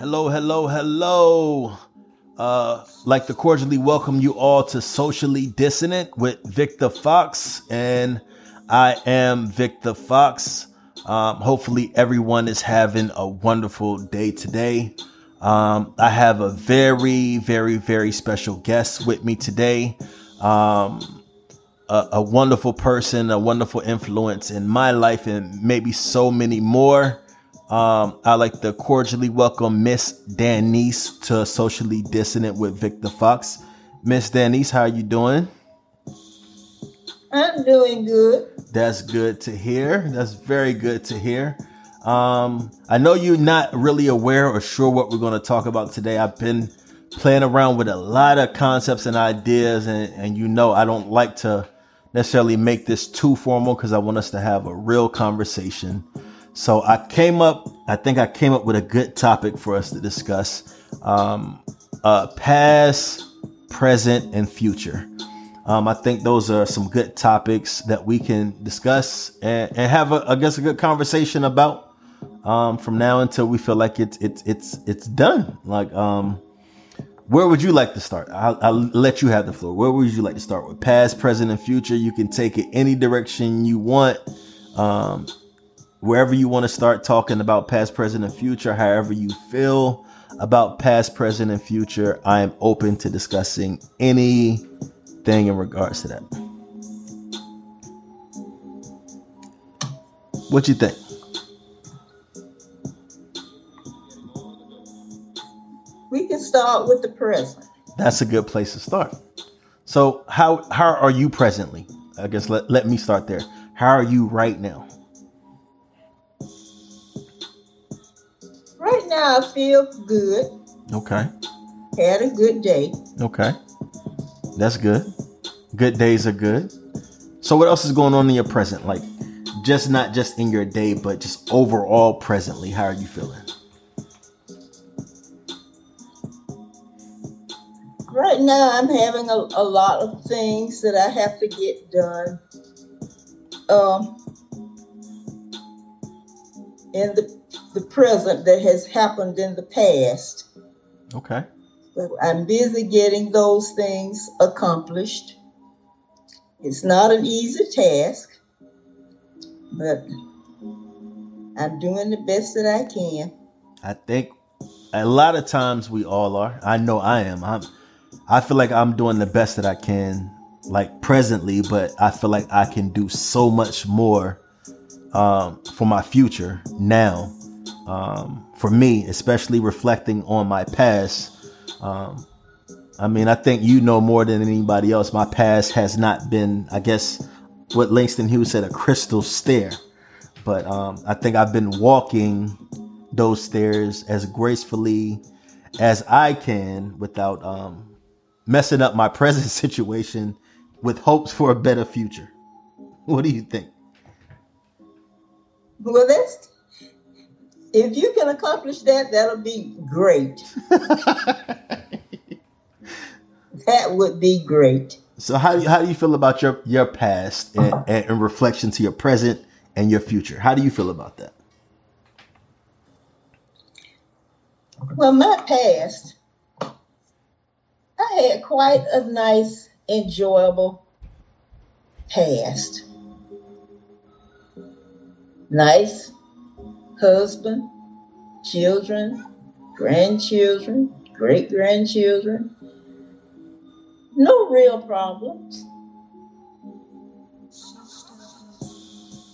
Hello. Like to cordially welcome you all to Socially Dissonant with Victor Fox, and I am Victor Fox. Hopefully everyone is having a wonderful day today. I have a very, very, very special guest with me today. A wonderful person, a wonderful influence in my life, and maybe so many more. I'd like to cordially welcome Miss Denise to Socially Dissonant with Victor Fox. Miss Denise, how are you doing? I'm doing good. That's good to hear. That's very good to hear. I know you're not really aware or sure what we're going to talk about today. I've been playing around with a lot of concepts and ideas, and you know I don't like to necessarily make this too formal because I want us to have a real conversation. So I think I came up with a good topic for us to discuss, past, present, and future. I think those are some good topics that we can discuss and have, a good conversation about, from now until we feel like it's done. Like, where would you like to start? I'll let you have the floor. Where would you like to start with? Past, present, and future. You can take it any direction you want. Wherever you want to start talking about past, present, and future, however you feel about past, present, and future, I am open to discussing anything in regards to that. What you think? We can start with the present. That's a good place to start. So how are you presently? I guess let me start there. How are you right now? Right now, I feel good. Okay. Had a good day. Okay. That's good. Good days are good. So what else is going on in your present? Like, just not just in your day, but just overall presently, how are you feeling? Right now, I'm having a lot of things that I have to get done. In the present that has happened in the past. Okay. So I'm busy getting those things accomplished. It's not an easy task, but I'm doing the best that I can. I think a lot of times we all are. I know I am. I feel like I'm doing the best that I can, like presently, but I feel like I can do so much more for my future now. For me, especially reflecting on my past, I mean, I think you know more than anybody else. My past has not been, I guess, what Langston Hughes said, a crystal stair. But I think I've been walking those stairs as gracefully as I can without messing up my present situation, with hopes for a better future. What do you think? Well, if you can accomplish that, that'll be great. That would be great. So how do you feel about your past and in reflection to your present and your future? How do you feel about that? Well, my past, I had quite a nice, enjoyable past. Nice husband, children, grandchildren, great-grandchildren. No real problems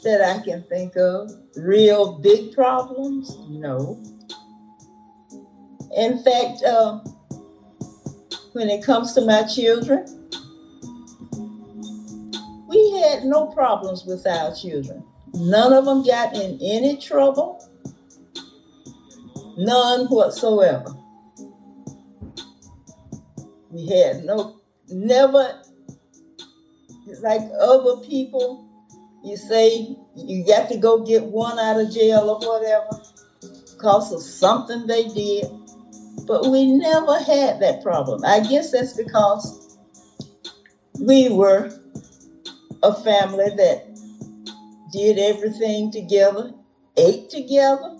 that I can think of. Real big problems? No. In fact, when it comes to my children, we had no problems with our children. None of them got in any trouble. None whatsoever. We had never, like other people, you say you got to go get one out of jail or whatever because of something they did. But we never had that problem. I guess that's because we were a family that did everything together, ate together,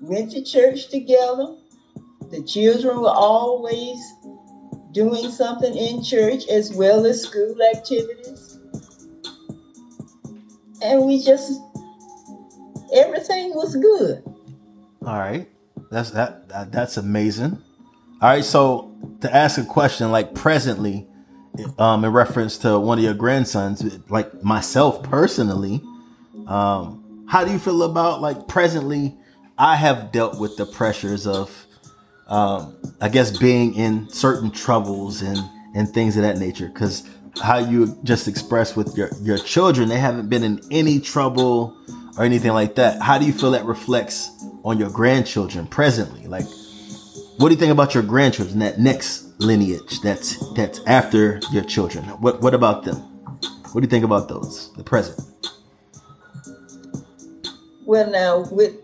went to church together. The children were always doing something in church as well as school activities. And we just, everything was good. All right. That's amazing. All right. So to ask a question, like presently, in reference to one of your grandsons, like myself personally, how do you feel about like presently? I have dealt with the pressures of, I guess, being in certain troubles and things of that nature. Because how you just expressed with your children, they haven't been in any trouble or anything like that. How do you feel that reflects on your grandchildren presently? Like, what do you think about your grandchildren, that next lineage that's after your children? What about them? What do you think about those, the present? Well, now, with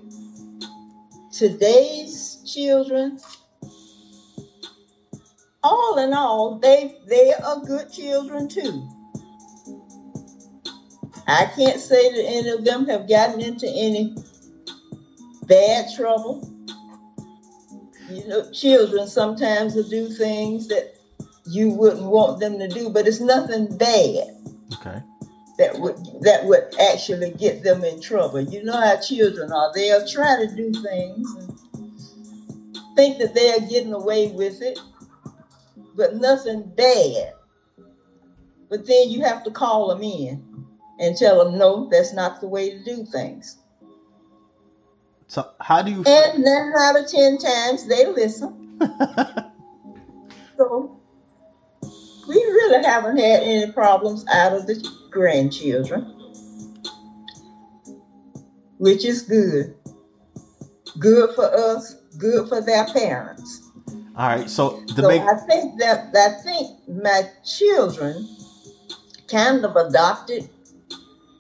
today's children, all in all, they are good children too. I can't say that any of them have gotten into any bad trouble. You know, children sometimes will do things that you wouldn't want them to do, but it's nothing bad. Okay. That would actually get them in trouble. You know how children are. They'll try to do things and think that they're getting away with it, but nothing bad. But then you have to call them in and tell them, no, that's not the way to do things. So how do you... And 9 out of 10 times they listen. So we really haven't had any problems out of the grandchildren, which is good. Good for us, good for their parents. All right, I think my children kind of adopted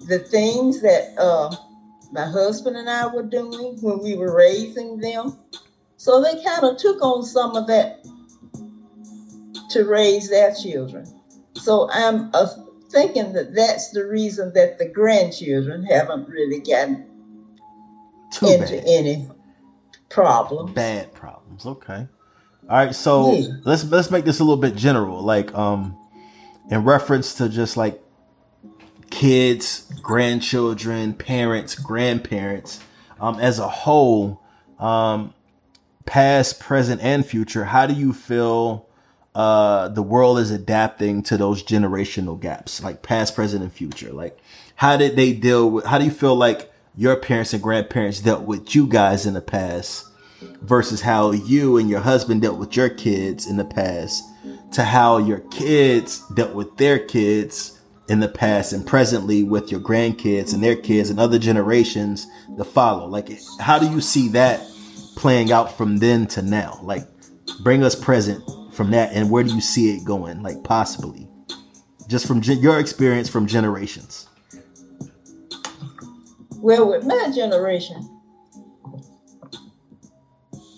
the things that my husband and I were doing when we were raising them. So they kind of took on some of that to raise their children. So I'm thinking that that's the reason that the grandchildren haven't really gotten into any problems. Bad problems. Okay. All right. So let's make this a little bit general, like in reference to just like kids, grandchildren, parents, grandparents, as a whole, past, present, and future. How do you feel the world is adapting to those generational gaps, like past, present, and future? Like, how do you feel like your parents and grandparents dealt with you guys in the past versus how you and your husband dealt with your kids in the past to how your kids dealt with their kids in the past and presently with your grandkids and their kids and other generations to follow? Like, how do you see that playing out from then to now? Like, bring us present from that, and where do you see it going, like possibly just from your experience from generations? Well, with my generation,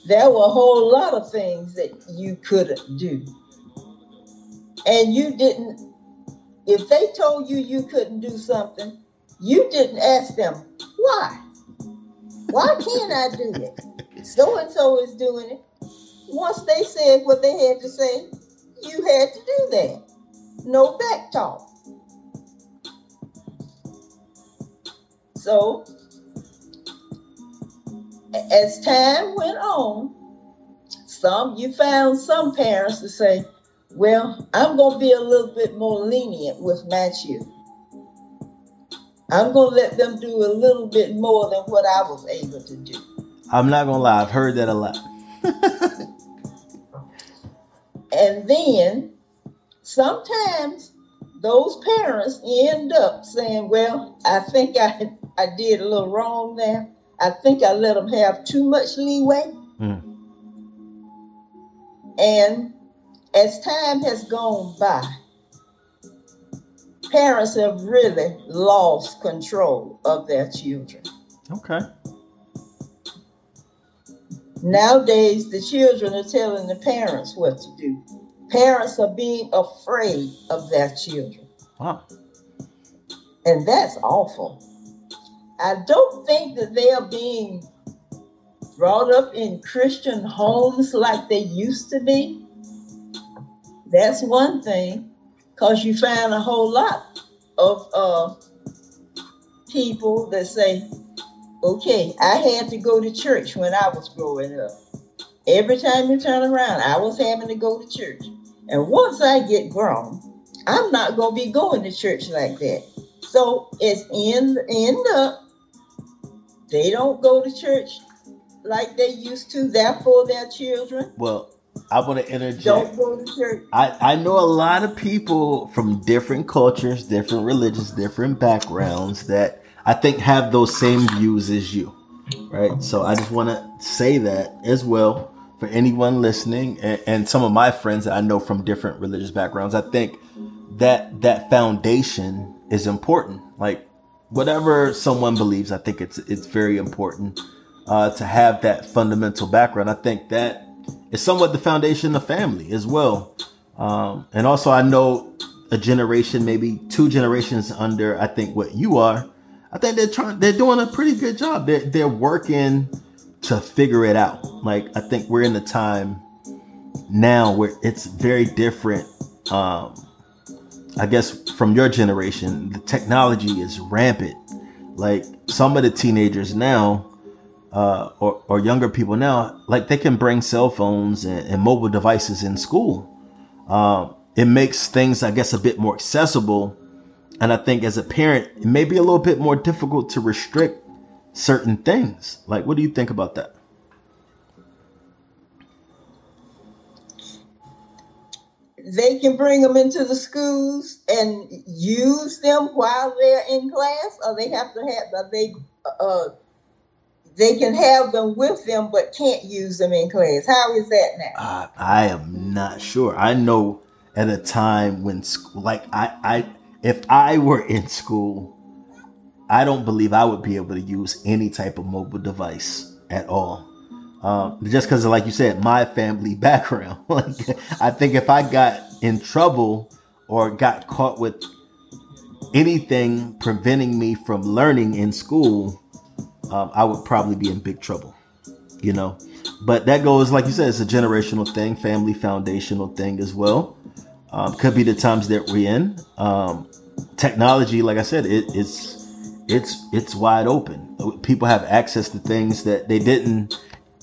there were a whole lot of things that you couldn't do, and you didn't. If they told you couldn't do something, you didn't ask them why. Why can't I do it? So and so is doing it. Once they said what they had to say, you had to do that. No back talk. So, as time went on, you found some parents to say, well, I'm going to be a little bit more lenient with my children. I'm going to let them do a little bit more than what I was able to do. I'm not going to lie. I've heard that a lot. And then sometimes those parents end up saying, well, I think I did a little wrong there. I think I let them have too much leeway. Mm. And as time has gone by, parents have really lost control of their children. Okay. Nowadays, the children are telling the parents what to do. Parents are being afraid of their children. Wow. And that's awful. I don't think that they are being brought up in Christian homes like they used to be, that's one thing, because you find a whole lot of people that say, okay, I had to go to church when I was growing up. Every time you turn around, I was having to go to church. And once I get grown, I'm not going to be going to church like that. So it's end up, they don't go to church like they used to, therefore their children. Well, I want to interject. Don't go to church. I know a lot of people from different cultures, different religions, different backgrounds that I think have those same views as you, right? So I just want to say that as well for anyone listening and some of my friends that I know from different religious backgrounds. I think that foundation is important. Like whatever someone believes, I think it's very important to have that fundamental background. I think that is somewhat the foundation of family as well. And also I know a generation, maybe two generations under, I think what you are, I think they're doing a pretty good job. They're working to figure it out. Like, I think we're in a time now where it's very different. I guess from your generation, the technology is rampant. Like some of the teenagers now, or younger people now, like they can bring cell phones and mobile devices in school. It makes things, I guess, a bit more accessible. And I think as a parent, it may be a little bit more difficult to restrict certain things. Like, what do you think about that? They can bring them into the schools and use them while they're in class, or they have to have they can have them with them, but can't use them in class. How is that now? I am not sure. I know at a time when, like, if I were in school, I don't believe I would be able to use any type of mobile device at all. Just because of, like you said, my family background. Like, I think if I got in trouble or got caught with anything preventing me from learning in school, I would probably be in big trouble, you know. But that goes, like you said, it's a generational thing, family foundational thing as well. Could be the times that we're in. Technology, like I said, it's wide open. People have access to things that they didn't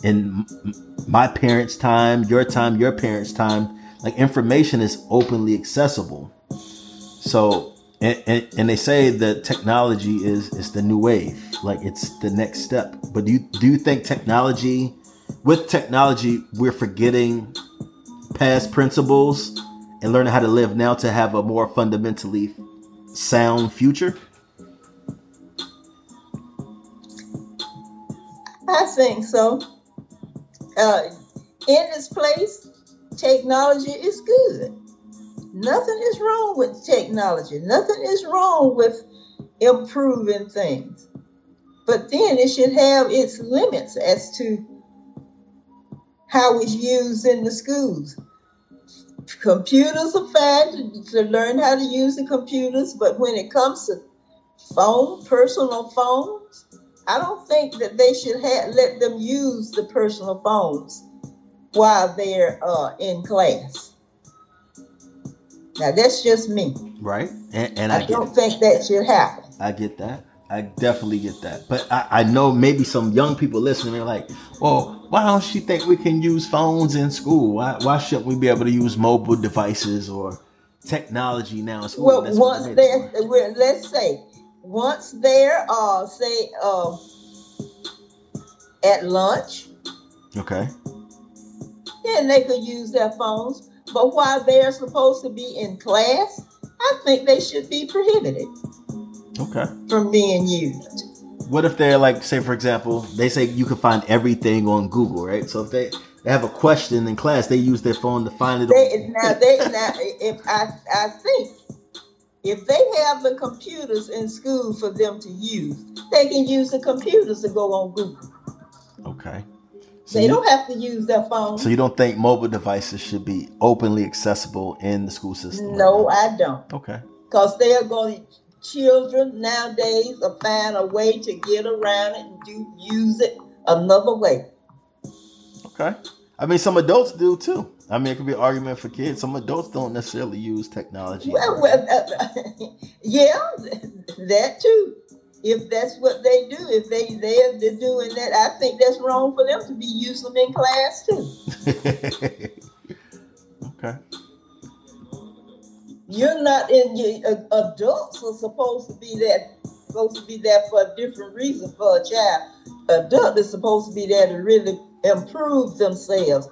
in my parents' time, your parents' time. Like, information is openly accessible. So, and they say that technology is the new wave. Like, it's the next step. But do you think with technology, we're forgetting past principles and learning how to live now to have a more fundamentally sound future? I think so. In this place, technology is good. Nothing is wrong with technology. Nothing is wrong with improving things. But then it should have its limits as to how it's used in the schools. Computers are fine to learn how to use the computers, but when it comes to personal phones, I don't think that they should let them use the personal phones while they're in class. Now, that's just me. Right. And I don't think that should happen. I get that. I definitely get that. But I know maybe some young people listening are like, well, why don't she think we can use phones in school? Why shouldn't we be able to use mobile devices or technology now in school? Well, once they're, at lunch. Okay. Then they could use their phones. But while they're supposed to be in class, I think they should be prohibited. Okay. From being used. What if they're like, say for example, they say you can find everything on Google, right? So if they have a question in class, they use their phone to find it. I think if they have the computers in school for them to use, they can use the computers to go on Google. Okay. So they don't have to use their phone. So you don't think mobile devices should be openly accessible in the school system? No, right? I don't. Okay. Because they are going to. Children nowadays are find a way to get around it and use it another way. Okay. I mean, some adults do too. I mean, it could be an argument for kids. Some adults don't necessarily use technology. Yeah, that too. If that's what they do, if they're doing that, I think that's wrong for them to be using them in class too. Okay. You're not in your adults are supposed to be there for a different reason for a child. Adult is supposed to be there to really improve themselves.